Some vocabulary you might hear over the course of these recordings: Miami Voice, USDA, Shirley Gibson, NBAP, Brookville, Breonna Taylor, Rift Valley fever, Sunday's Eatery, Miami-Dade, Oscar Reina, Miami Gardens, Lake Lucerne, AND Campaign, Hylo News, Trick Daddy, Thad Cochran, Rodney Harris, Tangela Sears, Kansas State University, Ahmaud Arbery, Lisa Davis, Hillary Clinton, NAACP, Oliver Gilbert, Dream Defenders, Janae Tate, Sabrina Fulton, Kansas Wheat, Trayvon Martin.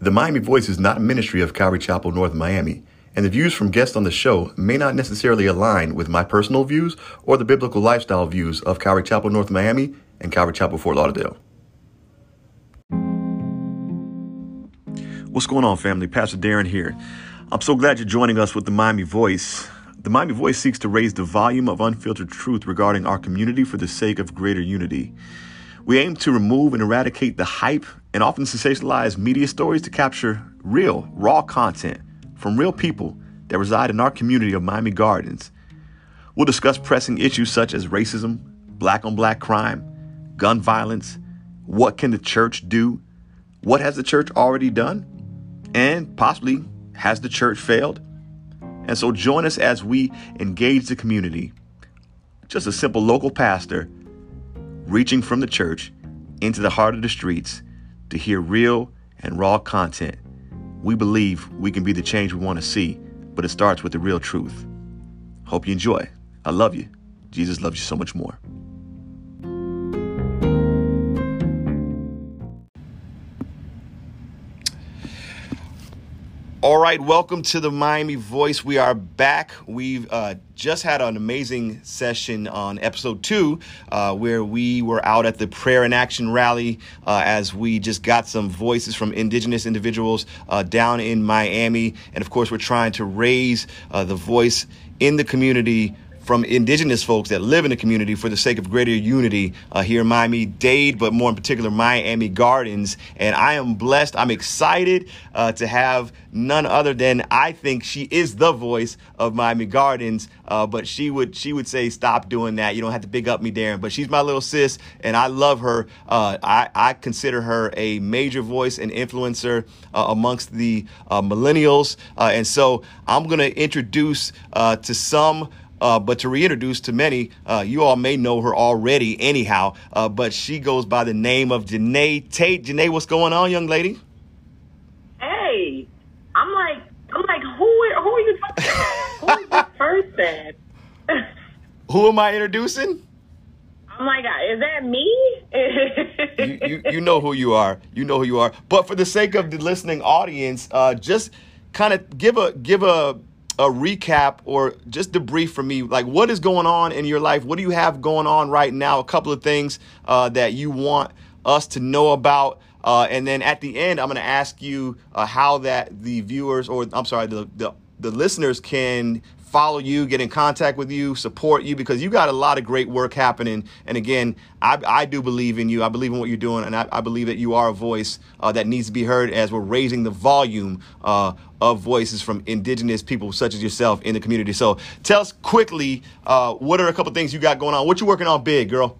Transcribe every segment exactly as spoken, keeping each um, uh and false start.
The Miami Voice is not a ministry of Calvary Chapel, North Miami, and the views from guests on the show may not necessarily align with my personal views or the biblical lifestyle views of Calvary Chapel, North Miami, and Calvary Chapel, Fort Lauderdale. What's going on, family? Pastor Darren here. I'm so glad you're joining us with the Miami Voice. The Miami Voice seeks to raise the volume of unfiltered truth regarding our community for the sake of greater unity. We aim to remove and eradicate the hype and often sensationalized media stories to capture real, raw content from real people that reside in our community of Miami Gardens. We'll discuss pressing issues such as racism, black-on-black crime, gun violence, what can the church do, what has the church already done, and possibly has the church failed? And so join us as we engage the community. Just a simple local pastor reaching from the church into the heart of the streets to hear real and raw content. We believe we can be the change we want to see, but it starts with the real truth. Hope you enjoy. I love you. Jesus loves you so much more. All right, welcome to the Miami Voice. We are back. We've uh, just had an amazing session on episode two, uh, where we were out at the Prayer in Action rally uh, as we just got some voices from indigenous individuals uh, down in Miami. And of course, we're trying to raise uh, the voice in the community from indigenous folks that live in the community for the sake of greater unity uh, here in Miami-Dade, but more in particular, Miami Gardens. And I am blessed. I'm excited uh, to have none other than, I think she is the voice of Miami Gardens, uh, but she would she would say, stop doing that. You don't have to big up me, Darren. But she's my little sis, and I love her. Uh, I, I consider her a major voice and influencer uh, amongst the uh, millennials. Uh, and so I'm going to introduce uh, to some Uh, but to reintroduce to many, uh, you all may know her already anyhow, uh, but she goes by the name of Janae Tate. Janae, what's going on, young lady? Hey, I'm like, I'm like, who, who are you talking about? Who is this person? Who am I introducing? Oh my God, is that me? you, you, you know who you are. You know who you are. But for the sake of the listening audience, uh, just kind of give a, give a, a recap or just debrief for me, like what is going on in your life? What do you have going on right now? A couple of things uh, that you want us to know about. Uh, and then at the end, I'm going to ask you uh, how that the viewers or I'm sorry, the, the, the listeners can follow you, get in contact with you, support you, because you got a lot of great work happening. And again, I, I do believe in you. I believe in what you're doing. And I, I believe that you are a voice uh, that needs to be heard as we're raising the volume uh, of voices from indigenous people such as yourself in the community. So tell us quickly, uh, what are a couple things you got going on? What you working on big, girl?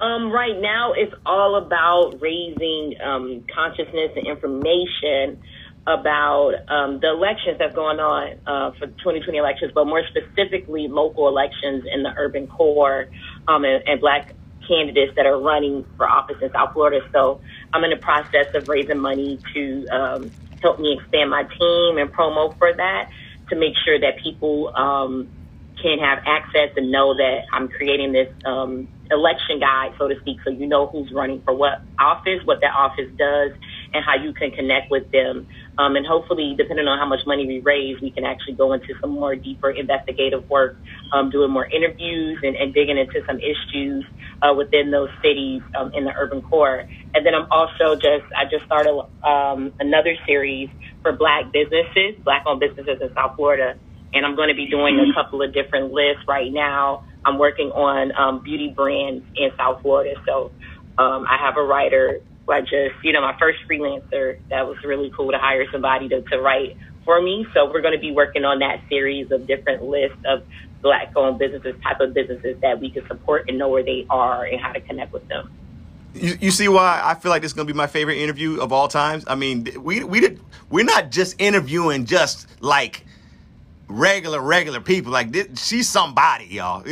Um, right now, it's all about raising um, consciousness and information about um, the elections that's going on uh, for twenty twenty elections, but more specifically local elections in the urban core um, and, and black candidates that are running for office in South Florida. So I'm in the process of raising money to um, help me expand my team and promo for that to make sure that people um, can have access and know that I'm creating this um, election guide, so to speak, so you know who's running for what office, what that office does, and how you can connect with them. Um, and hopefully, depending on how much money we raise, we can actually go into some more deeper investigative work, um, doing more interviews and, and digging into some issues uh, within those cities um, in the urban core. And then I'm also just, I just started um, another series for black businesses, black-owned businesses in South Florida. And I'm going to be doing a couple of different lists right now. I'm working on um, beauty brands in South Florida. So um, I have a writer. I just, you know, my first freelancer, that was really cool to hire somebody to, to write for me. So we're going to be working on that series of different lists of black-owned businesses, type of businesses that we can support and know where they are and how to connect with them. You, you see why I feel like this is going to be my favorite interview of all times? I mean, we, we did, we're not just interviewing just like regular, regular people. Like, this, she's somebody, y'all.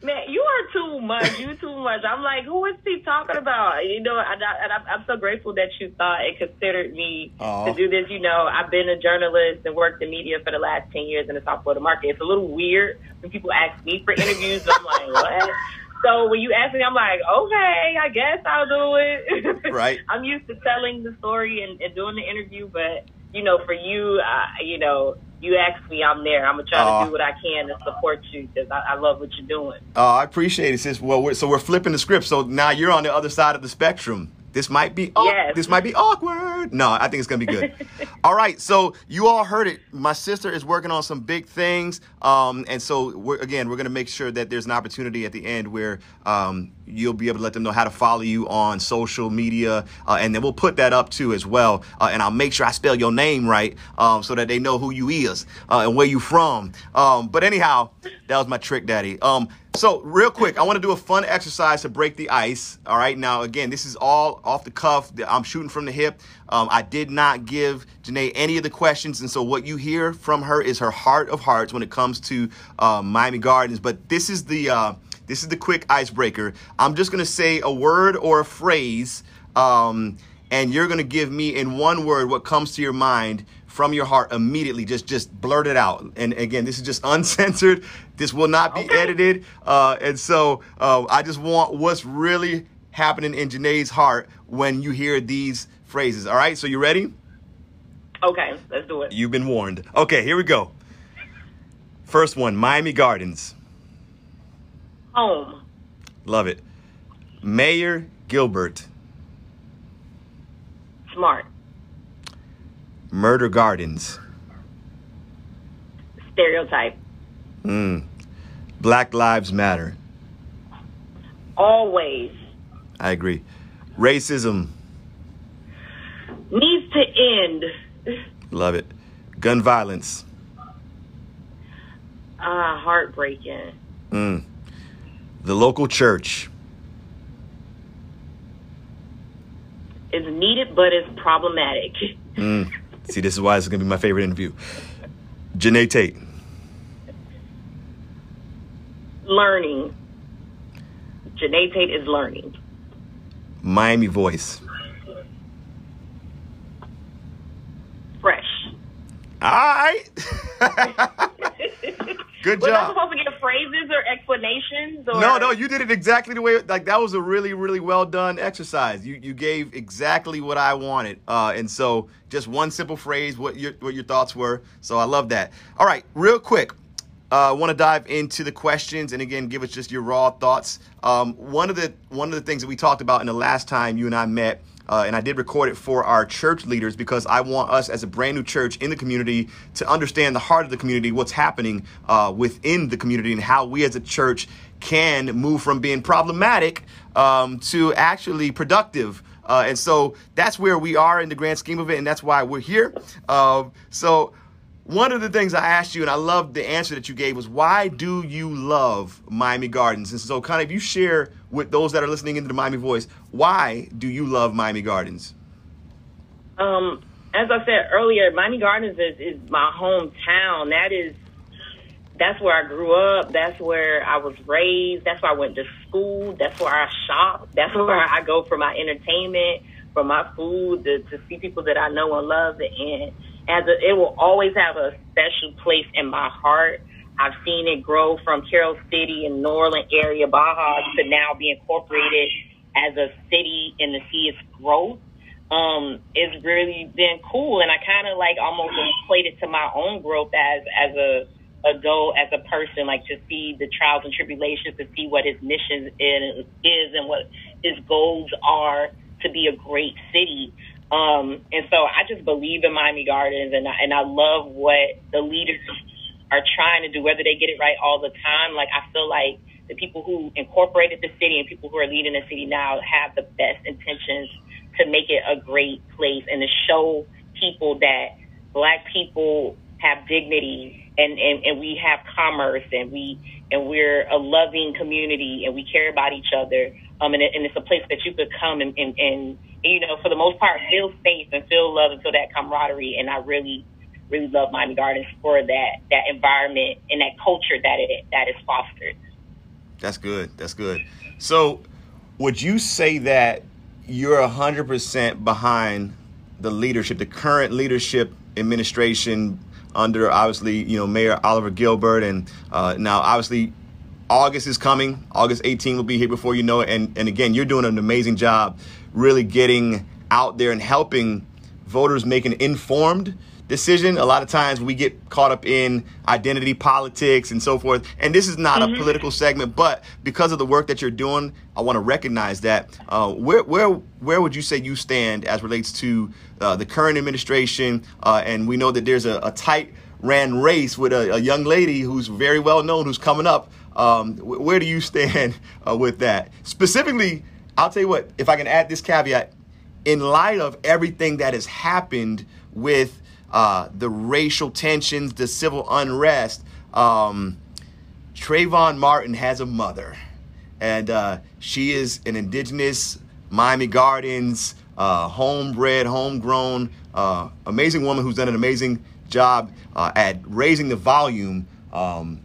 Man, you are too much. You too much. I'm like, who is he talking about? You know, and, I, and I'm so grateful that you thought and considered me Aww. to do this. You know, I've been a journalist and worked in media for the last ten years in the South Florida market. It's a little weird when people ask me for interviews. I'm like, what? So when you ask me, I'm like, okay, I guess I'll do it. Right. I'm used to telling the story and, and doing the interview, but, you know, for you, uh, you know, you asked me, I'm there. I'm going to try uh, to do what I can to support you because I, I love what you're doing. Oh, uh, I appreciate it, sis. Well, we're, so we're flipping the script. So now you're on the other side of the spectrum. This might be au- yes. This might be awkward. No, I think it's going to be good. All right. So you all heard it. My sister is working on some big things. Um, and so, we're, again, we're going to make sure that there's an opportunity at the end where um, you'll be able to let them know how to follow you on social media. Uh, and then we'll put that up, too, as well. Uh, and I'll make sure I spell your name right um, so that they know who you is uh, and where you from. Um, but anyhow, that was my Trick Daddy. Um, so real quick, I want to do a fun exercise to break the ice. All right. Now, again, this is all off the cuff. I'm shooting from the hip. Um, I did not give Janae any of the questions. And so what you hear from her is her heart of hearts when it comes to uh, Miami Gardens. But this is the uh, this is the quick icebreaker. I'm just going to say a word or a phrase, um, and you're going to give me in one word what comes to your mind from your heart immediately. Just just blurt it out. And again, this is just uncensored. This will not be okay. edited. Uh, and so uh, I just want what's really happening in Janae's heart when you hear these phrases. All right, so you ready? Okay, let's do it. You've been warned. Okay, here we go. First one, Miami Gardens. Home. Love it. Mayor Gilbert. Smart. Murder Gardens. Stereotype. Mm. Black Lives Matter. Always. I agree. Racism. Needs to end. Love it. Gun violence. Ah, uh, heartbreaking. Mm. The local church. It's needed, but it's problematic. Mm. See, this is why it's going to be my favorite interview. Janae Tate. Learning. Janae Tate is learning. Miami Voice. Fresh. All right. Good job. We're not supposed to get phrases or explanations. Or... No, no, you did it exactly the way. Like that was a really, really well done exercise. You you gave exactly what I wanted, uh, and so just one simple phrase, what your what your thoughts were. So I love that. All right, real quick, I uh, want to dive into the questions, and again, give us just your raw thoughts. Um, one of the one of the things that we talked about in the last time you and I met. Uh, and I did record it for our church leaders because I want us as a brand new church in the community to understand the heart of the community, what's happening uh, within the community and how we as a church can move from being problematic um, to actually productive. Uh, and so that's where we are in the grand scheme of it. And that's why we're here. Uh, so one of the things I asked you, and I loved the answer that you gave, was why do you love Miami Gardens? And so kind of you share with those that are listening into the Miami Voice, why do you love Miami Gardens? Um, as I said earlier, Miami Gardens is, is my hometown. That is, that's where I grew up. That's where I was raised. That's where I went to school. That's where I shop. That's where I go for my entertainment, for my food, to, to see people that I know and love. And as a, it will always have a special place in my heart. I've seen it grow from Carroll City and New Orleans area, Baja, to now be incorporated as a city and to see its growth. Um, it's really been cool. And I kind of like almost equated it to my own growth as, as a adult, as a person, like to see the trials and tribulations, to see what his mission is and what his goals are to be a great city. Um, and so I just believe in Miami Gardens and I, and I love what the leaders are trying to do, whether they get it right all the time. Like, I feel like the people who incorporated the city and people who are leading the city now have the best intentions to make it a great place and to show people that Black people have dignity and, and, and we have commerce and, we, and we're a loving community and we care about each other. Um, and, it, and it's a place that you could come and, and, and, you know, for the most part, feel safe and feel love and feel that camaraderie. And I really... really love Miami Gardens for that that environment and that culture that it that is fostered. That's good. That's good. So would you say that you're one hundred percent behind the leadership, the current leadership administration under, obviously, you know, Mayor Oliver Gilbert and uh, now, obviously, August is coming. August eighteenth will be here before you know it. And, and again, you're doing an amazing job really getting out there and helping voters make an informed decision. A lot of times we get caught up in identity politics and so forth. And this is not mm-hmm. a political segment, but because of the work that you're doing, I want to recognize that. Uh, where, where, where would you say you stand as relates to uh, the current administration? Uh, and we know that there's a, a tight ran race with a, a young lady who's very well known, who's coming up. Um, where do you stand uh, with that? Specifically, I'll tell you what, if I can add this caveat, in light of everything that has happened with uh, the racial tensions, the civil unrest, um, Trayvon Martin has a mother, and uh, she is an indigenous Miami Gardens, uh, homebred, homegrown, uh, amazing woman who's done an amazing job uh, at raising the volume um,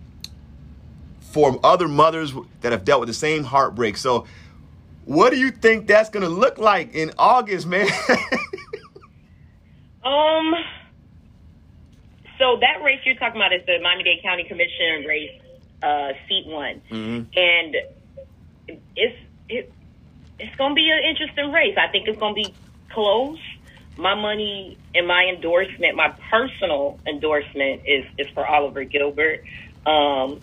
for other mothers that have dealt with the same heartbreak. So what do you think that's going to look like in August, man? um, so that race you're talking about is the Miami-Dade County Commissioner race, uh, seat one. Mm-hmm. And it's, it, it's going to be an interesting race. I think it's going to be close. My money and my endorsement, my personal endorsement is, is for Oliver Gilbert. Um,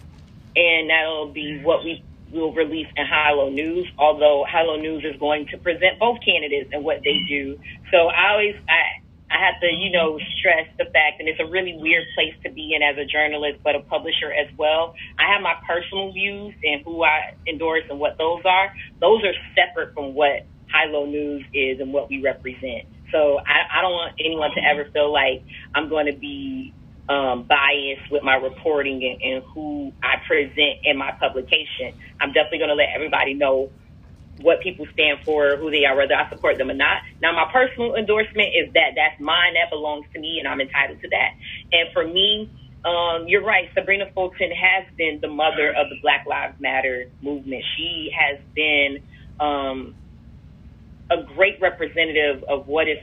And that'll be what we will release in Hylo News, although Hylo News is going to present both candidates and what they do. So I always, I, I have to, you know, stress the fact, and it's a really weird place to be in as a journalist, but a publisher as well. I have my personal views and who I endorse and what those are. Those are separate from what Hylo News is and what we represent. So I, I don't want anyone to ever feel like I'm going to be Um, bias with my reporting and, and who I present in my publication. I'm definitely going to let everybody know what people stand for, who they are, whether I support them or not. Now, my personal endorsement is that that's mine, that belongs to me, and I'm entitled to that. And for me, um, you're right, Sabrina Fulton has been the mother of the Black Lives Matter movement. She has been um, a great representative of what is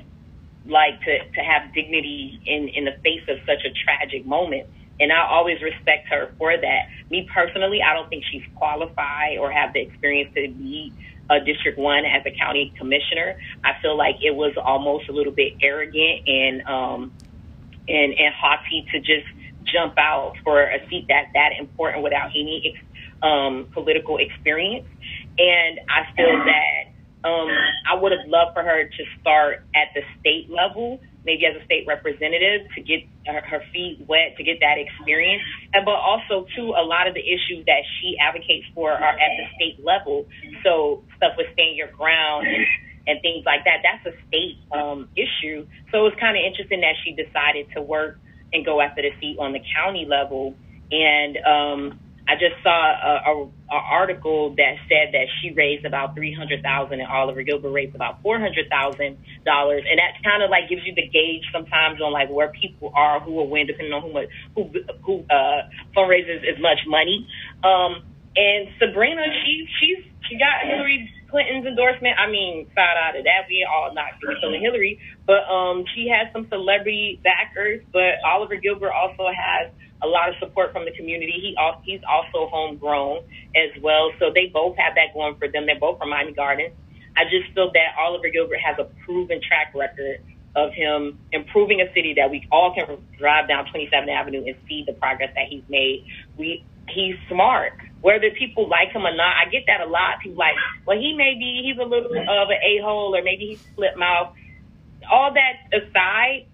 like to, to have dignity in, in the face of such a tragic moment. And I always respect her for that. Me personally, I don't think she's qualified or have the experience to be a District one as a county commissioner. I feel like it was almost a little bit arrogant and, um, and, and haughty to just jump out for a seat that's that important without any ex- um, political experience. And I feel that Um, I would have loved for her to start at the state level, maybe as a state representative, to get her, her feet wet, to get that experience. And, but also, too, a lot of the issues that she advocates for are at the state level. So stuff with stand your ground and, and things like that, that's a state um, issue. So it was kind of interesting that she decided to work and go after the seat on the county level. And um I just saw a, a, a article that said that she raised about three hundred thousand dollars and Oliver Gilbert raised about four hundred thousand dollars. And that kind of like gives you the gauge sometimes on like where people are, who will win, depending on who much, who, who uh, fundraises as much money. Um, and Sabrina, she, she's, she got Hillary Clinton's endorsement. I mean, side out of that, we all not feeling Hillary, but um, she has some celebrity backers, but Oliver Gilbert also has a lot of support from the community. He He's also homegrown as well. So they both have that going for them. They're both from Miami Gardens. I just feel that Oliver Gilbert has a proven track record of him improving a city that we all can drive down twenty-seventh Avenue and see the progress that he's made. We He's smart. Whether people like him or not, I get that a lot. People like, well, he may be, he's a little of an a-hole, or maybe he's split mouth. All that aside,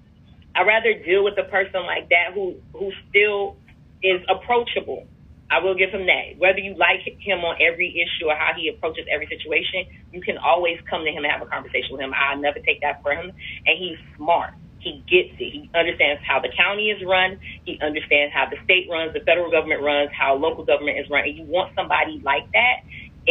I'd rather deal with a person like that who, who still is approachable. I will give him that. Whether you like him on every issue or how he approaches every situation, you can always come to him and have a conversation with him. I'll never take that from him. And he's smart. He gets it. He understands how the county is run. He understands how the state runs, the federal government runs, how local government is run. And you want somebody like that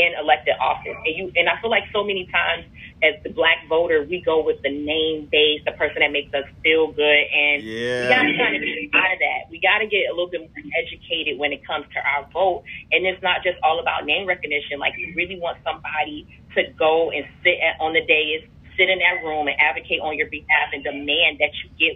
in elected office. And you and I feel like so many times as the Black voter, we go with the name base, the person that makes us feel good. And yeah. we got to kind of get out of that. We got to get a little bit more educated when it comes to our vote. And it's not just all about name recognition. Like, you really want somebody to go and sit at, on the dais, sit in that room and advocate on your behalf and demand that you get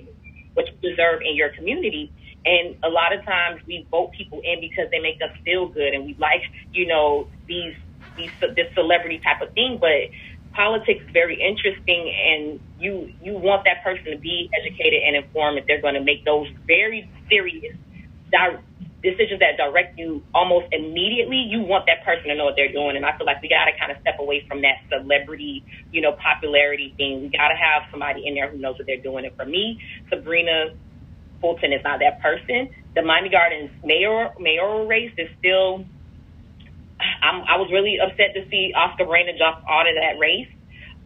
what you deserve in your community. And a lot of times we vote people in because they make us feel good and we like, you know, these, these this celebrity type of thing. But politics is very interesting, and you you want that person to be educated and informed if they're going to make those very serious di- decisions that direct you almost immediately. You want that person to know what they're doing, and I feel like we got to kind of step away from that celebrity, you know, popularity thing. We got to have somebody in there who knows what they're doing. And for me, Sabrina Fulton is not that person. The Miami Gardens mayor, mayoral race is still... I'm, I was really upset to see Oscar Reina drop out of that race.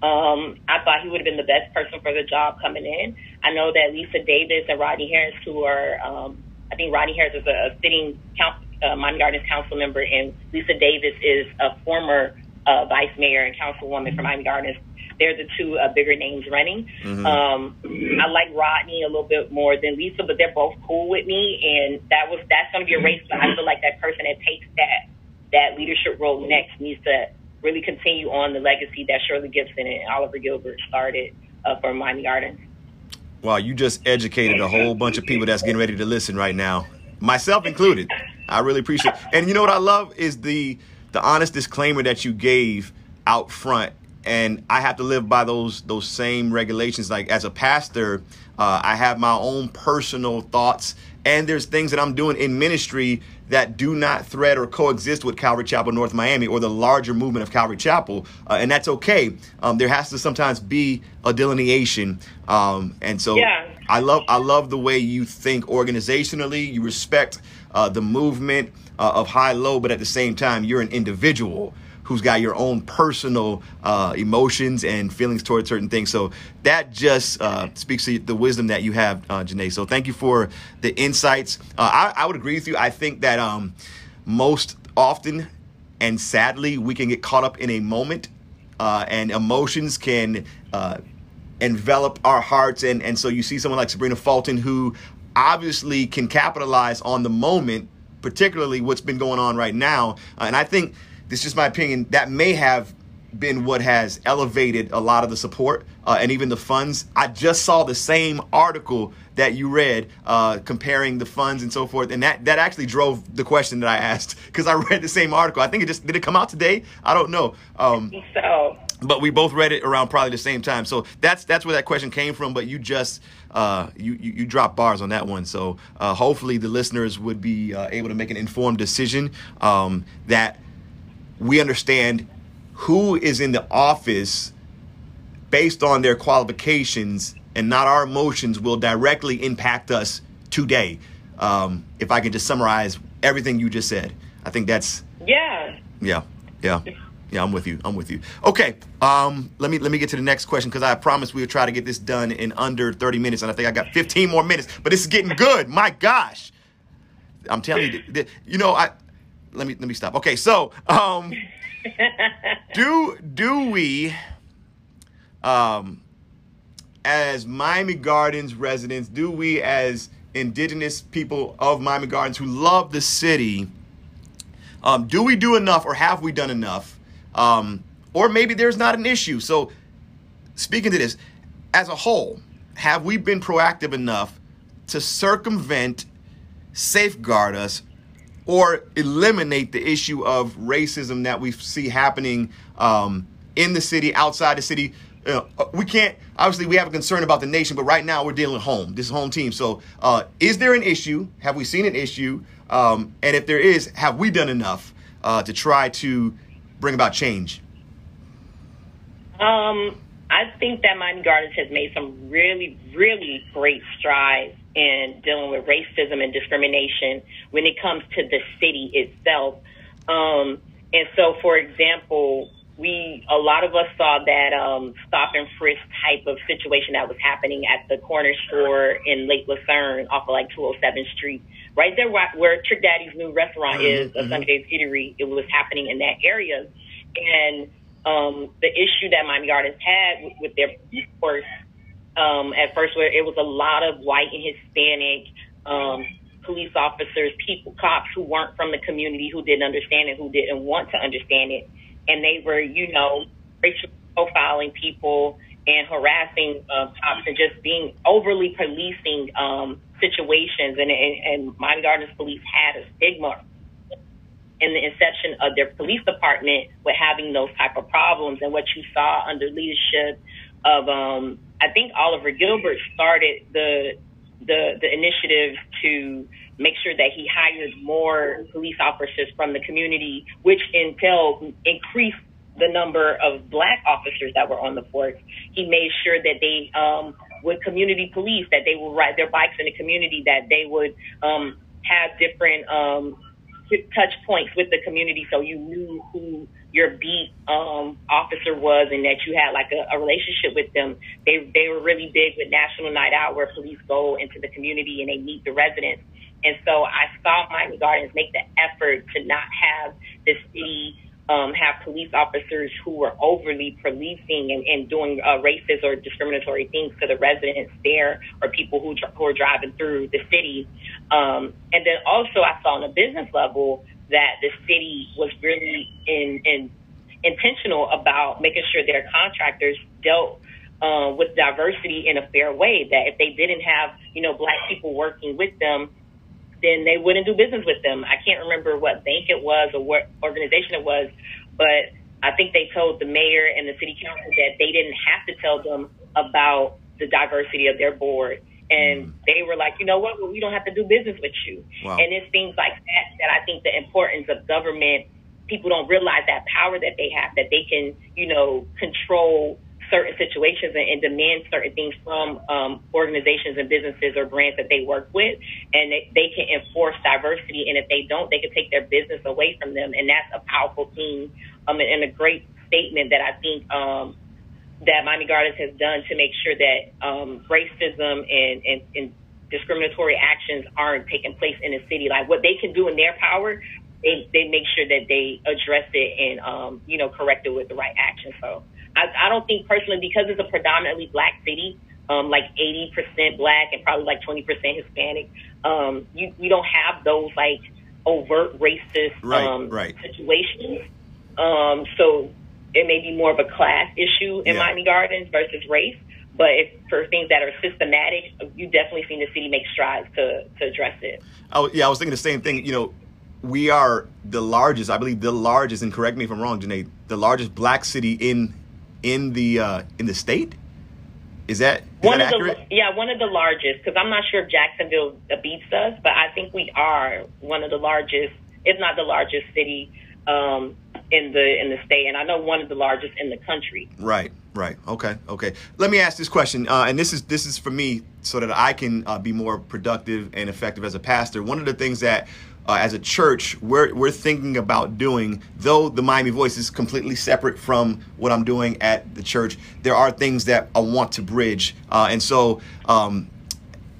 Um, I thought he would have been the best person for the job coming in. I know that Lisa Davis and Rodney Harris, who are, um, I think Rodney Harris is a sitting council, uh, Miami Gardens council member, and Lisa Davis is a former uh, vice mayor and councilwoman for Miami Gardens. They're the two uh, bigger names running. Mm-hmm. Um, I like Rodney a little bit more than Lisa, but they're both cool with me, and that was that's going to be a race. But I feel like that person that takes that that leadership role next needs to really continue on the legacy that Shirley Gibson and Oliver Gilbert started uh, for Miami Gardens. Wow, you just educated a whole bunch of people that's getting ready to listen right now, myself included. I really appreciate it. And you know what I love is the the honest disclaimer that you gave out front. And I have to live by those those same regulations. Like as a pastor, uh, I have my own personal thoughts, and there's things that I'm doing in ministry that do not thread or coexist with Calvary Chapel North Miami or the larger movement of Calvary Chapel. Uh, and that's okay. Um, there has to sometimes be a delineation. Um, and so yeah. I love I love the way you think organizationally. You respect uh, the movement uh, of Hylo, but at the same time, you're an individual who's got your own personal uh, emotions and feelings towards certain things. So that just uh, speaks to the wisdom that you have, uh, Janae. So thank you for the insights. Uh, I, I would agree with you. I think that um, most often and sadly, we can get caught up in a moment uh, and emotions can uh, envelop our hearts. And, and so you see someone like Sabrina Fulton, who obviously can capitalize on the moment, particularly what's been going on right now. Uh, and I think this is just my opinion, that may have been what has elevated a lot of the support uh, and even the funds. I just saw the same article that you read uh, comparing the funds and so forth. And that, that actually drove the question that I asked because I read the same article. I think it just, did it come out today? I don't know. Um, I think so. But we both read it around probably the same time. So that's that's where that question came from. But you just uh, you, you you dropped bars on that one. So uh, hopefully the listeners would be uh, able to make an informed decision um, that we understand who is in the office based on their qualifications, and not our emotions will directly impact us today. Um, if I can just summarize everything you just said, I think that's yeah, yeah, yeah, yeah. I'm with you. I'm with you. Okay. Um, let me let me get to the next question because I promised we would try to get this done in under thirty minutes, and I think I got fifteen more minutes. But it's getting good. My gosh, I'm telling you. Th- th- you know I. Let me let me stop. Okay, so um, do do we, um, as Miami Gardens residents, do we as indigenous people of Miami Gardens who love the city, um, do we do enough, or have we done enough? Um, or maybe there's not an issue. So speaking to this, as a whole, have we been proactive enough to circumvent, safeguard us, or eliminate the issue of racism that we see happening um, in the city, outside the city? Uh, we can't, obviously we have a concern about the nation, but right now we're dealing with home, this is home team. So uh, is there an issue? Have we seen an issue? Um, and if there is, have we done enough uh, to try to bring about change? Um, I think that Miami Gardens has made some really, really great strides in dealing with racism and discrimination when it comes to the city itself. Um, and so, for example, we a lot of us saw that um, stop and frisk type of situation that was happening at the corner store in Lake Lucerne off of like two oh seventh Street. Right there where Trick Daddy's new restaurant mm-hmm. is, a Sunday's Eatery, it was happening in that area. And um, the issue that Miami Gardens had with, with their workforce Um, at first, where it was a lot of white and Hispanic um, police officers, people, cops who weren't from the community, who didn't understand it, who didn't want to understand it. And they were, you know, racial profiling people and harassing uh, cops and just being overly policing um, situations. And, and, and Mon Gardens police had a stigma in the inception of their police department with having those type of problems. And what you saw under leadership of, um, I think Oliver Gilbert started the, the, the initiative to make sure that he hired more police officers from the community, which entailed increased the number of Black officers that were on the force. He made sure that they um, would community police, that they would ride their bikes in the community, that they would um, have different um, touch points with the community, so you knew who your beat um, officer was and that you had like a, a relationship with them. They they were really big with National Night Out, where police go into the community and they meet the residents. And so I saw Miami Gardens make the effort to not have the city Um, have police officers who were overly policing and, and doing uh, racist or discriminatory things to the residents there, or people who, who are driving through the city. Um, and then also I saw on a business level that the city was really in, in, intentional about making sure their contractors dealt uh, with diversity in a fair way, that if they didn't have, you know, Black people working with them, then they wouldn't do business with them. I can't remember what bank it was or what organization it was, but I think they told the mayor and the city council that they didn't have to tell them about the diversity of their board. And mm. they were like, you know what, well, we don't have to do business with you. Wow. And it's things like that that I think the importance of government, people don't realize that power that they have, that they can, you know, control certain situations and, and demand certain things from um, organizations and businesses or brands that they work with, and they, they can enforce diversity. And if they don't, they can take their business away from them. And that's a powerful thing um, and, and a great statement that I think um, that Miami Gardens has done to make sure that um, racism and, and, and discriminatory actions aren't taking place in the city. Like what they can do in their power, they, they make sure that they address it and, um, you know, correct it with the right action. So I, I don't think personally, because it's a predominantly Black city, um, like eighty percent Black and probably like twenty percent Hispanic, um, you, you don't have those like overt racist right, um, right. situations. Um, so it may be more of a class issue in yeah. Miami Gardens versus race. But if for things that are systematic, you've definitely seen the city make strides to, to address it. Oh, yeah, I was thinking the same thing. You know, we are the largest, I believe the largest, and correct me if I'm wrong, Janae, the largest Black city in in the uh, in the state? Is that, is one that accurate? Of the, yeah, one of the largest, because I'm not sure if Jacksonville beats us, but I think we are one of the largest, if not the largest city um, in the in the state, and I know one of the largest in the country. Right, right. Okay, okay. Let me ask this question, uh, and this is this is for me so that I can uh, be more productive and effective as a pastor. One of the things that Uh, as a church, we're, we're thinking about doing, though the Miami Voice is completely separate from what I'm doing at the church, there are things that I want to bridge. Uh, and so um,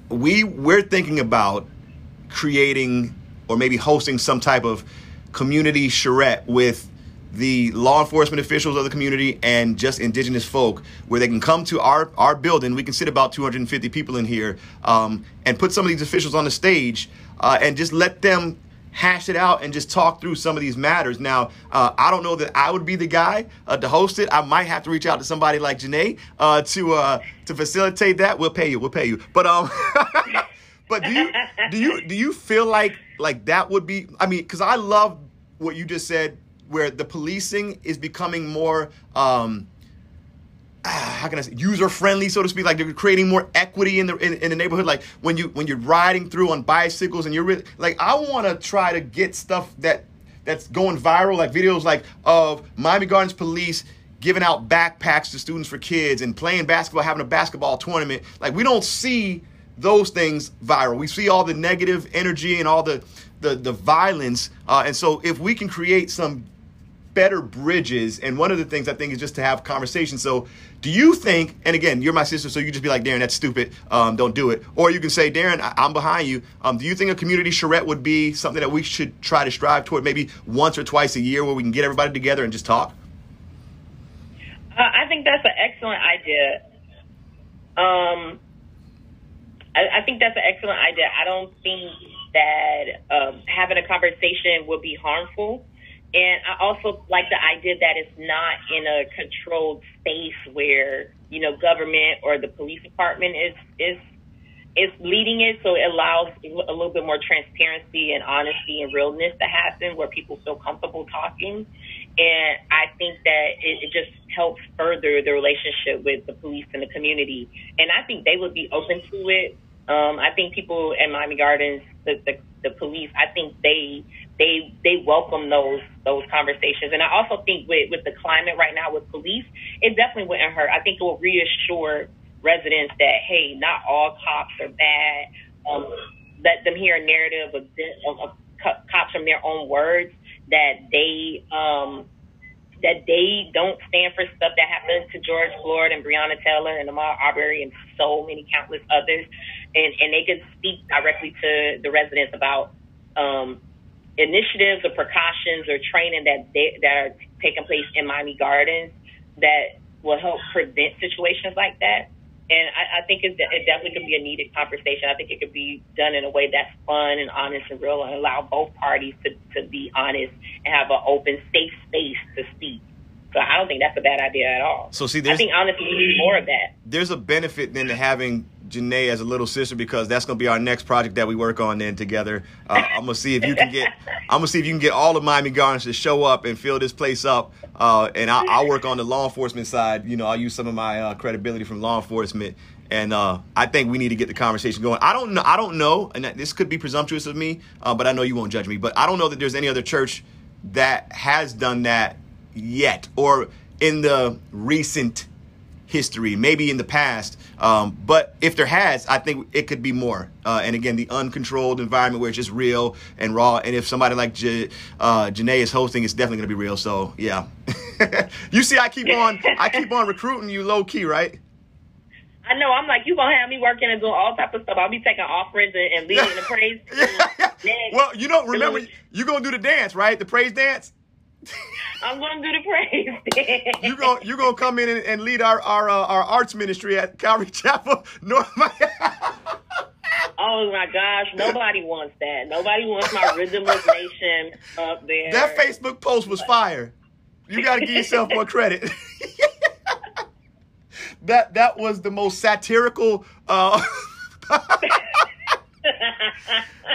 we, we're thinking about creating or maybe hosting some type of community charrette with the law enforcement officials of the community and just indigenous folk, where they can come to our, our building. We can sit about two hundred fifty people in here um, and put some of these officials on the stage uh, and just let them hash it out and just talk through some of these matters. Now, uh, I don't know that I would be the guy uh, to host it. I might have to reach out to somebody like Janae uh, to uh, to facilitate that. We'll pay you. We'll pay you. But um, but do you do you do you feel like like that would be? I mean, because I love what you just said, where the policing is becoming more, um, how can I say, user-friendly, so to speak. Like they're creating more equity in the in, in the neighborhood. Like when you when you're riding through on bicycles and you're really, like, I want to try to get stuff that that's going viral, like videos like of Miami Gardens police giving out backpacks to students for kids and playing basketball, having a basketball tournament. Like we don't see those things viral. We see all the negative energy and all the the the violence. Uh, and so if we can create some better bridges, and one of the things I think is just to have conversations. So do you think, and again, you're my sister, so you just be like, Darren, that's stupid, um, don't do it. Or you can say, Darren, I- I'm behind you. Um, do you think a community charrette would be something that we should try to strive toward, maybe once or twice a year, where we can get everybody together and just talk? Uh, I think that's an excellent idea. Um, I, I think that's an excellent idea. I don't think that um, having a conversation would be harmful. And I also like the idea that it's not in a controlled space where you know, government or the police department is is is leading it. So it allows a little bit more transparency and honesty and realness to happen where people feel comfortable talking. And I think that it, it just helps further the relationship with the police and the community. And I think they would be open to it. Um, I think people at Miami Gardens, the, the, the police, I think they they they welcome those those conversations. And I also think with, with the climate right now with police, it definitely wouldn't hurt. I think it will reassure residents that, hey, not all cops are bad. Um, let them hear a narrative of, of, of cops from their own words, that they um, that they don't stand for stuff that happened to George Floyd and Breonna Taylor and Ahmaud Arbery and so many countless others. And, and they could speak directly to the residents about um, initiatives or precautions or training that they, that are taking place in Miami Gardens that will help prevent situations like that. And I, I think it, it definitely could be a needed conversation. I think it could be done in a way that's fun and honest and real and allow both parties to, to be honest and have an open, safe space to speak. So I don't think that's a bad idea at all. So see, I think honestly we need more of that. There's a benefit then to having Janae as a little sister, because that's going to be our next project that we work on then together. Uh, I'm going to see if you can get I'm going to see if you can get all of Miami Gardens to show up and fill this place up. Uh, and I, I'll work on the law enforcement side. You know, I'll use some of my uh, credibility from law enforcement. And uh, I think we need to get the conversation going. I don't know. I don't know. And this could be presumptuous of me, uh, but I know you won't judge me. But I don't know that there's any other church that has done that yet, or in the recent history, maybe in the past. Um, but if there has, I think it could be more. Uh, and again, the uncontrolled environment where it's just real and raw. And if somebody like J- uh, Janae is hosting, it's definitely going to be real. So, yeah. You see, I keep on I keep on recruiting you low key, right? I know. I'm like, you going to have me working and doing all type of stuff. I'll be taking offerings and, and leading the praise. Well, you know, remember, you're going to do the dance, right? The praise dance? I'm going to do the praise. You're going you gonna come in and, and lead our our, uh, our arts ministry at Calvary Chapel, North Miami. Oh, my gosh. Nobody wants that. Nobody wants my rhythmless nation up there. That Facebook post was fire. You got to give yourself more credit. that that was the most satirical. Uh...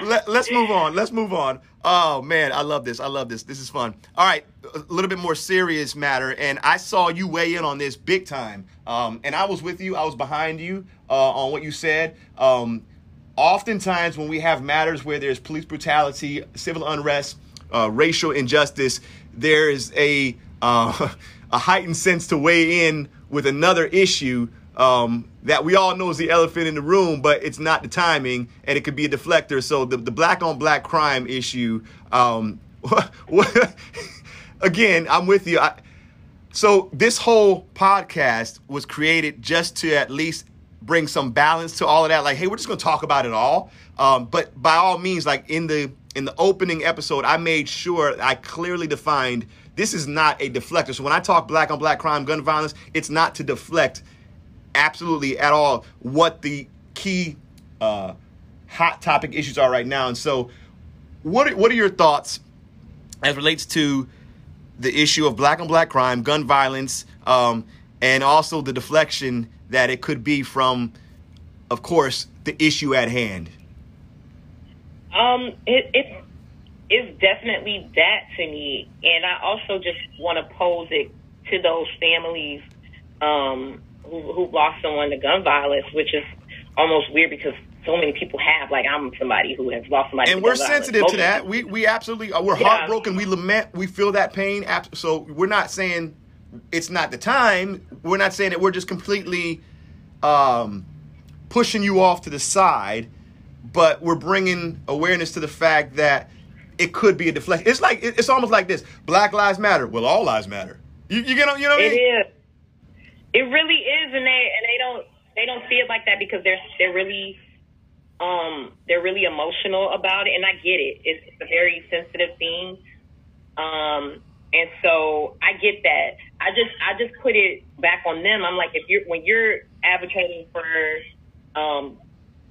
Let, let's move on. Let's move on. Oh, man, I love this. I love this. This is fun. All right, a little bit more serious matter. And I saw you weigh in on this big time. Um, and I was with you. I was behind you uh, on what you said. Um, oftentimes when we have matters where there's police brutality, civil unrest, uh, racial injustice, there is a, uh, a heightened sense to weigh in with another issue um, that we all know is the elephant in the room, but it's not the timing, and it could be a deflector. So the, the black on black crime issue, um, again, I'm with you. I, so this whole podcast was created just to at least bring some balance to all of that. Like, hey, we're just going to talk about it all. Um, but by all means, like in the, in the opening episode, I made sure I clearly defined, this is not a deflector. So when I talk black on black crime, gun violence, it's not to deflect absolutely at all what the key uh, hot topic issues are right now. And so what are, what are your thoughts as relates to the issue of black on black crime, gun violence, um, and also the deflection that it could be from, of course, the issue at hand? Um, it, it, it's definitely that to me. And I also just want to pose it to those families um, Who, who lost someone to gun violence, which is almost weird because so many people have. Like, I'm somebody who has lost somebody, and to we're gun sensitive violence. to that. We we absolutely we're yeah. heartbroken. We lament. We feel that pain. So we're not saying it's not the time. We're not saying that we're just completely um, pushing you off to the side, but we're bringing awareness to the fact that it could be a deflection. It's like it's almost like this: Black Lives Matter. Well, all lives matter. You, you get on. You know what I mean? It is. It really is, and they and they don't they don't see it like that because they're they're really um they're really emotional about it, and I get it. It's, it's a very sensitive thing, um, and so I get that. I just I just put it back on them. I'm like, if you're when you're advocating for um,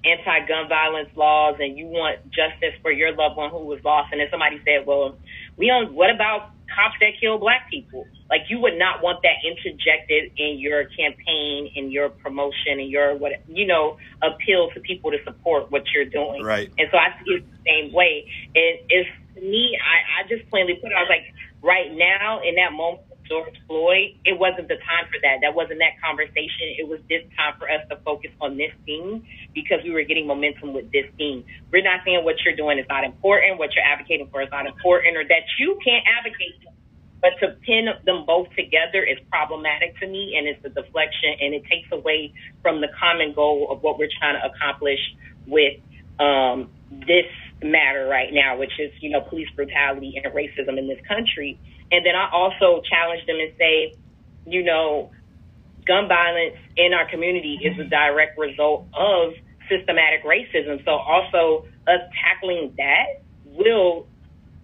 anti-gun violence laws and you want justice for your loved one who was lost, and then somebody said, well, we don't. What about cops that kill black people? Like, you would not want that interjected in your campaign, in your promotion, in your, what you know, appeal to people to support what you're doing. Right. And so I see it the same way. And it's, to me, I, I just plainly put it, I was like, right now, in that moment with George Floyd, it wasn't the time for that. That wasn't that conversation. It was this time for us to focus on this thing because we were getting momentum with this thing. We're not saying what you're doing is not important, what you're advocating for is not important, or that you can't advocate for. But to pin them both together is problematic to me, and it's a deflection, and it takes away from the common goal of what we're trying to accomplish with um, this matter right now, which is, you know, police brutality and racism in this country. And then I also challenge them and say, you know, gun violence in our community is a direct result of systematic racism. So also us tackling that will,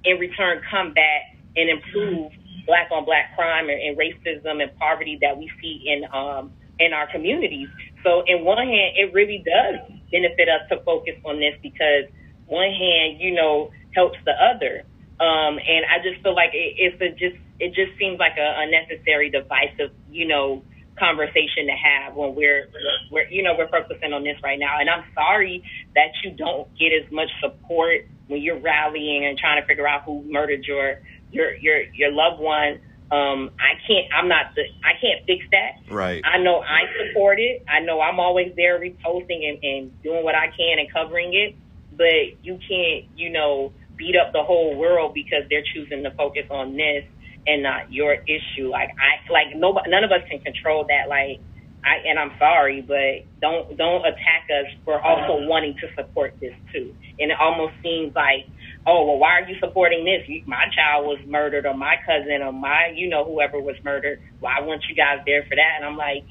in return, combat and improve black on black crime and racism and poverty that we see in um in our communities. So in one hand, it really does benefit us to focus on this because one hand, you know, helps the other. Um, and I just feel like it, it's a just it just seems like a unnecessary, divisive, you know, conversation to have when we're we're you know we're focusing on this right now. And I'm sorry that you don't get as much support when you're rallying and trying to figure out who murdered your. Your your your loved one. Um, I can't. I'm not. The, I can't fix that. Right. I know I support it. I know I'm always there reposting and, and doing what I can and covering it. But you can't, you know, beat up the whole world because they're choosing to focus on this and not your issue. Like I like nobody. None of us can control that. Like I and I'm sorry, but don't don't attack us for also wanting to support this too. And it almost seems like, oh, well, why are you supporting this? My child was murdered, or my cousin, or my, you know, whoever was murdered. Why weren't you guys there for that? And I'm like,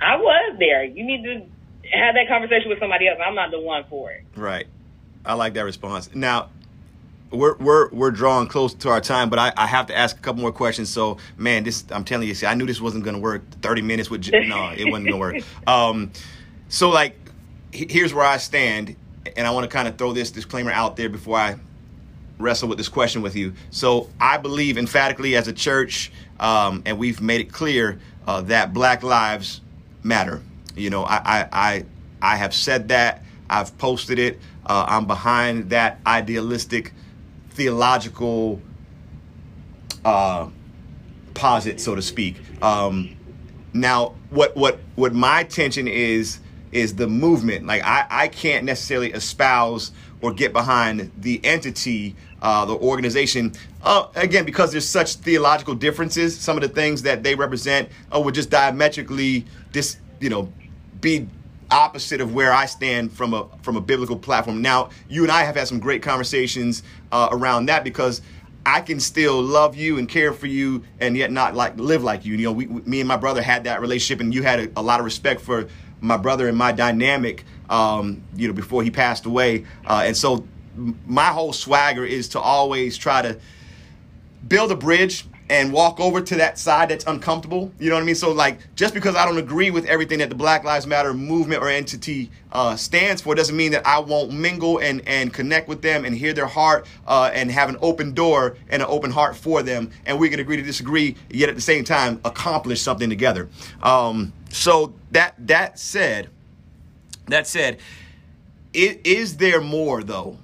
I was there. You need to have that conversation with somebody else. I'm not the one for it. Right. I like that response. Now, we're we're we're drawing close to our time, but I, I have to ask a couple more questions. So, man, this I'm telling you, see, I knew this wasn't going to work. thirty minutes would j- no, it wasn't going to work. Um, so, like, he, here's where I stand. And I want to kind of throw this disclaimer out there before I wrestle with this question with you. So I believe emphatically as a church, um, and we've made it clear uh, that Black lives matter. You know, I I I, I have said that. I've posted it. Uh, I'm behind that idealistic, theological uh, posit, so to speak. Um, now, what what what my tension is. is the movement. Like I, I can't necessarily espouse or get behind the entity, uh, the organization. Uh, again, because there's such theological differences, some of the things that they represent uh, would just diametrically dis, you know, be opposite of where I stand from a from a biblical platform. Now, you and I have had some great conversations uh, around that because I can still love you and care for you and yet not like live like you. You know, we, we, me and my brother had that relationship, and you had a, a lot of respect for my brother and my dynamic, um, you know, before he passed away. Uh, and so my whole swagger is to always try to build a bridge and walk over to that side that's uncomfortable. You know what I mean? So, like, just because I don't agree with everything that the Black Lives Matter movement or entity uh, stands for doesn't mean that I won't mingle and, and connect with them and hear their heart uh, and have an open door and an open heart for them. And we can agree to disagree, yet at the same time accomplish something together. Um, so that that said, that said, is, is there more, though,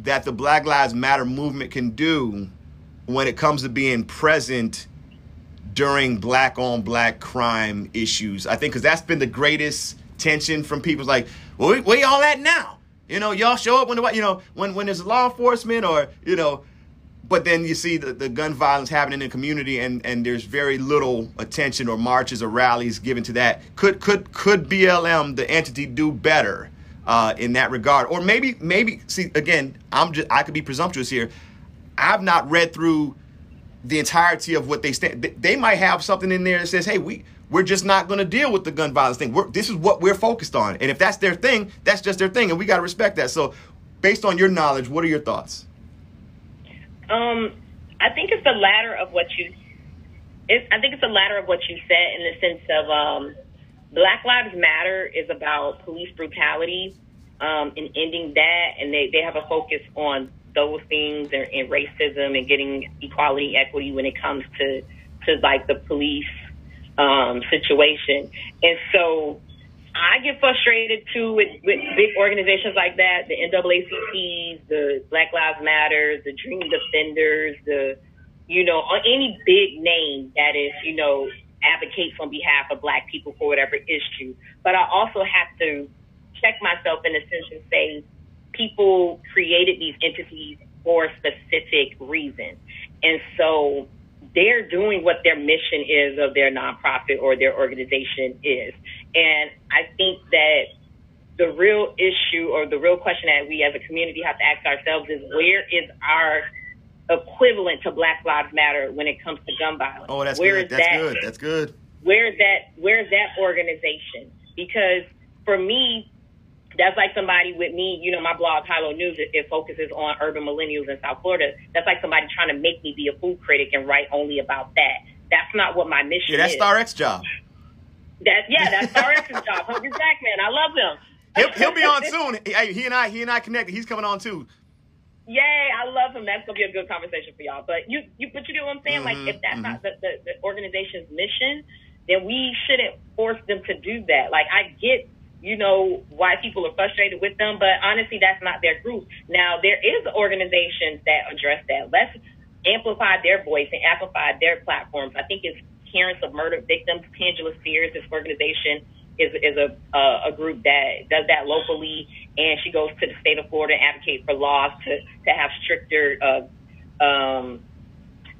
that the Black Lives Matter movement can do when it comes to being present during black on black crime issues? I think because that's been the greatest tension from people. Like, well, where y'all at now? You know, y'all show up when the you know when when there's law enforcement or you know, but then you see the, the gun violence happening in the community, and, and there's very little attention or marches or rallies given to that. Could could could B L M the entity do better uh, in that regard? Or maybe maybe see again, I'm just I could be presumptuous here. I've not read through the entirety of what they stand. They might have something in there that says, hey, we, we're just not going to deal with the gun violence thing. We're, this is what we're focused on. And if that's their thing, that's just their thing. And we got to respect that. So based on your knowledge, what are your thoughts? Um, I think it's the latter of what you it's, I think it's the latter of what you said in the sense of um, Black Lives Matter is about police brutality um, and ending that. And they, they have a focus on those things and, and racism and getting equality, equity when it comes to, to like the police um, situation. And so I get frustrated too with, with big organizations like that, the N double A C P, the Black Lives Matter, the Dream Defenders, the, you know, any big name that is, you know, advocates on behalf of Black people for whatever issue. But I also have to check myself in a sense and say, people created these entities for a specific reason. And so they're doing what their mission is of their nonprofit or their organization is. And I think that the real issue or the real question that we as a community have to ask ourselves is, where is our equivalent to Black Lives Matter when it comes to gun violence? Oh, that's where good. Is that's that, good. That's good. Where is that? Where is that organization? Because for me, that's like somebody with me, you know, my blog, Hylo News, it, it focuses on urban millennials in South Florida. That's like somebody trying to make me be a food critic and write only about that. That's not what my mission yeah, that's is. That's Star X job. That, yeah, that's Star X's job. Hungry Black man, I love him. He'll, he'll be on soon. Hey, he and I, he and I connected. He's coming on too. Yay, I love him. That's going to be a good conversation for y'all. But you, you, but you get what I'm saying? Mm-hmm, like, if that's mm-hmm. not the, the, the organization's mission, then we shouldn't force them to do that. Like, I get, you know, why people are frustrated with them, but honestly, that's not their group. Now, there is organizations that address that. Let's amplify their voice and amplify their platforms. I think it's Parents of Murder Victims, Tangela Sears, this organization is is a uh, a group that does that locally, and she goes to the state of Florida and advocates for laws to, to have stricter uh, um,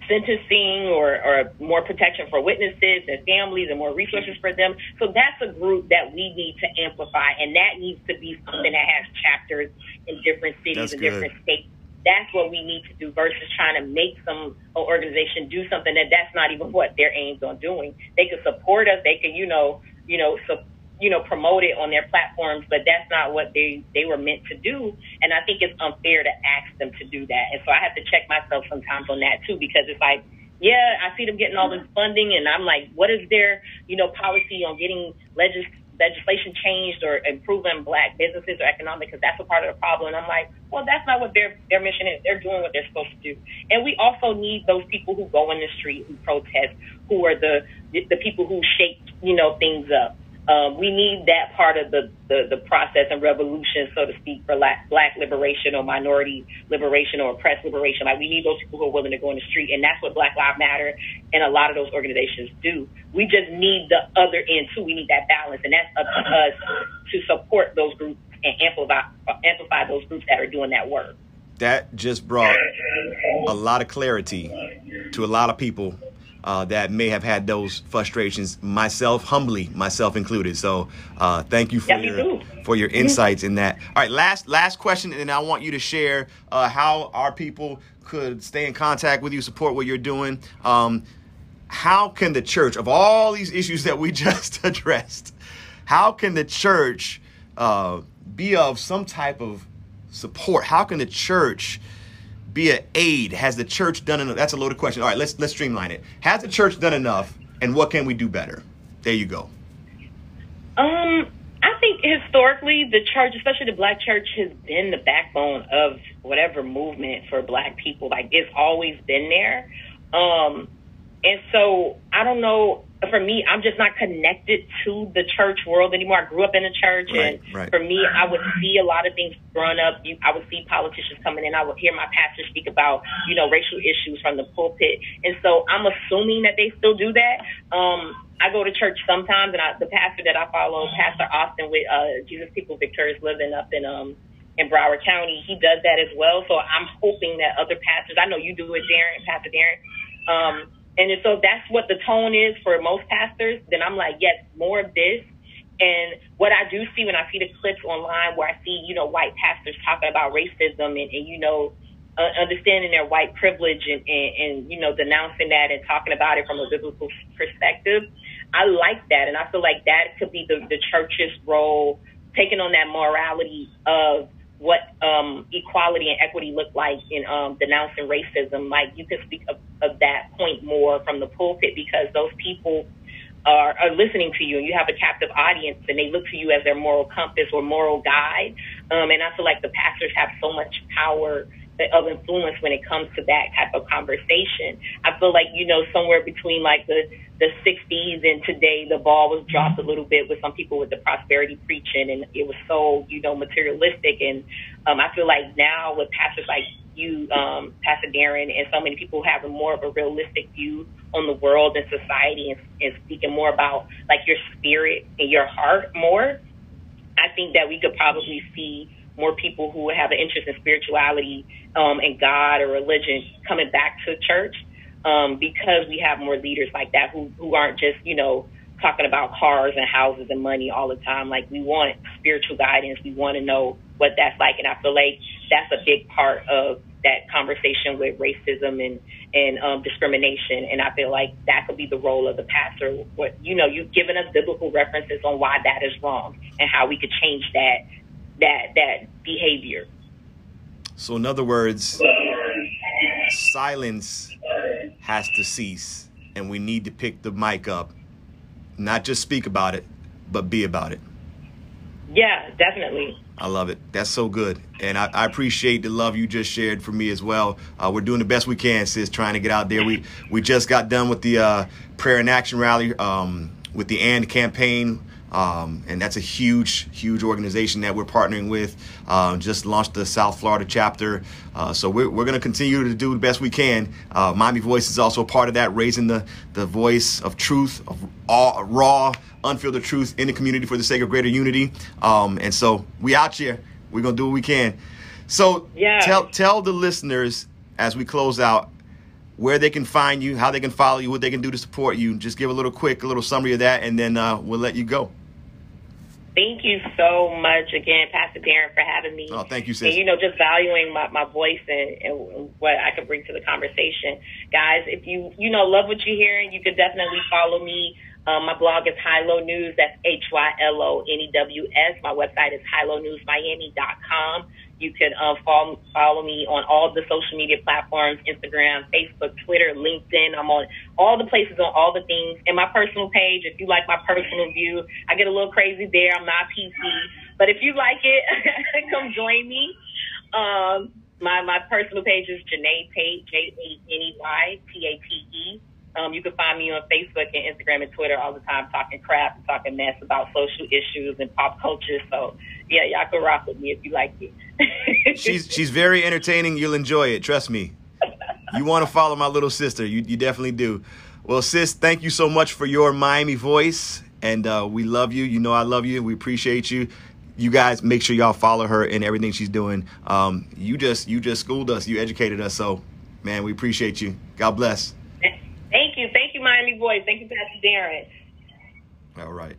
sentencing or, or more protection for witnesses and families and more resources for them. So that's a group that we need to amplify, and that needs to be something that has chapters in different cities and different states. That's what we need to do versus trying to make some organization do something that that's not even what their aims on doing. They could support us. They could, you know, you know, so, you know, promote it on their platforms, but that's not what they, they were meant to do. And I think it's unfair to ask them to do that. And so I have to check myself sometimes on that too, because it's like, yeah, I see them getting all this funding, and I'm like, what is their, you know, policy on getting legis- legislation changed or improving Black businesses or economic? Because that's a part of the problem. And I'm like, well, that's not what their, their mission is. They're doing what they're supposed to do. And we also need those people who go in the street, who protest, who are the, the people who shake, you know, things up. Um, we need that part of the, the, the process and revolution, so to speak, for black, black liberation or minority liberation or oppressed liberation. Like, we need those people who are willing to go in the street, and that's what Black Lives Matter and a lot of those organizations do. We just need the other end too. We need that balance, and that's up to us to support those groups and amplify, amplify those groups that are doing that work. That just brought a lot of clarity to a lot of people Uh, that may have had those frustrations, myself, humbly, myself included. So uh, thank you for yeah, your you for your insights in that. All right, last last question, and I want you to share uh, how our people could stay in contact with you, support what you're doing. Um, how can the church, of all these issues that we just addressed, how can the church uh, be of some type of support? How can the church be an aid? Has the church done enough? That's a loaded question. All right, let's let's streamline it. Has the church done enough, and what can we do better? There you go. Um, I think historically the church, especially the Black church, has been the backbone of whatever movement for Black people. Like, it's always been there. Um, and so I don't know. For me, I'm just not connected to the church world anymore. I grew up in the church, right, and right. for me, I would see a lot of things growing up. You, I would see politicians coming in. I would hear my pastor speak about, you know, racial issues from the pulpit. And so I'm assuming that they still do that. Um, I go to church sometimes, and I, the pastor that I follow, Pastor Austin with uh, Jesus People, Victorious Living up in um, in Broward County, he does that as well. So I'm hoping that other pastors, I know you do it, Darren, Pastor Darren, um, and so if that's what the tone is for most pastors, then I'm like, yes, more of this. And what I do see when I see the clips online where I see, you know, white pastors talking about racism and, and you know, uh, understanding their white privilege and, and, and, you know, denouncing that and talking about it from a biblical perspective, I like that. And I feel like that could be the, the church's role, taking on that morality of what um, equality and equity look like in um, denouncing racism. Like, you can speak of, of that point more from the pulpit, because those people are, are listening to you, and you have a captive audience, and they look to you as their moral compass or moral guide. Um, and I feel like the pastors have so much power of influence when it comes to that type of conversation. I feel like, you know, somewhere between like the, the sixties and today, the ball was dropped a little bit with some people with the prosperity preaching, and it was so, you know, materialistic. And um, I feel like now with pastors like you, um, Pastor Darren, and so many people having more of a realistic view on the world and society, and, and speaking more about like your spirit and your heart more, I think that we could probably see more people who have an interest in spirituality um, and God or religion coming back to church um, because we have more leaders like that who, who aren't just, you know, talking about cars and houses and money all the time. Like, we want spiritual guidance. We want to know what that's like. And I feel like that's a big part of that conversation with racism and, and um, discrimination. And I feel like that could be the role of the pastor. What, you know, you've given us biblical references on why that is wrong and how we could change that that that behavior. So in other words, silence has to cease, and we need to pick the mic up, not just speak about it, but be about it. Yeah, definitely. I love it. That's so good. And I, I appreciate the love you just shared for me as well. Uh, we're doing the best we can, sis, trying to get out there. We we just got done with the uh, prayer and action rally um, with the AND Campaign. Um, and that's a huge, huge organization that we're partnering with. Uh, just launched the South Florida chapter. Uh, so we're, we're going to continue to do the best we can. Uh, Miami Voice is also a part of that, raising the, the voice of truth, of all, raw, unfiltered truth in the community for the sake of greater unity. Um, and so we out here. We're going to do what we can. So yeah. tell, tell the listeners as we close out where they can find you, how they can follow you, what they can do to support you. Just give a little quick, a little summary of that, and then uh, we'll let you go. Thank you so much again, Pastor Darren, for having me. Oh, thank you, sis. And, you know, just valuing my, my voice and, and what I could bring to the conversation. Guys, if you, you know, love what you're hearing, you could definitely follow me. Um, my blog is Hylo News. That's H Y L O N E W S. My website is hylo news miami dot com. You can uh, follow, follow me on all the social media platforms, Instagram, Facebook, Twitter, LinkedIn. I'm on all the places, on all the things. And my personal page, if you like my personal view, I get a little crazy there. I'm not P C. But if you like it, come join me. Um, my, my personal page is Janae Tate, J A N E Y T A T E. Um, you can find me on Facebook and Instagram and Twitter all the time, talking crap and talking mess about social issues and pop culture. So, yeah, y'all can rock with me if you like it. she's she's very entertaining. You'll enjoy it. Trust me. You want to follow my little sister. You, you definitely do. Well, sis, thank you so much for your Miami voice. And uh, we love you. You know I love you. We appreciate you. You guys, make sure y'all follow her and everything she's doing. Um, you just you just schooled us. You educated us. So, man, we appreciate you. God bless. Thank you. Thank you, Miami Voice. Thank you, Pastor Darren. All right.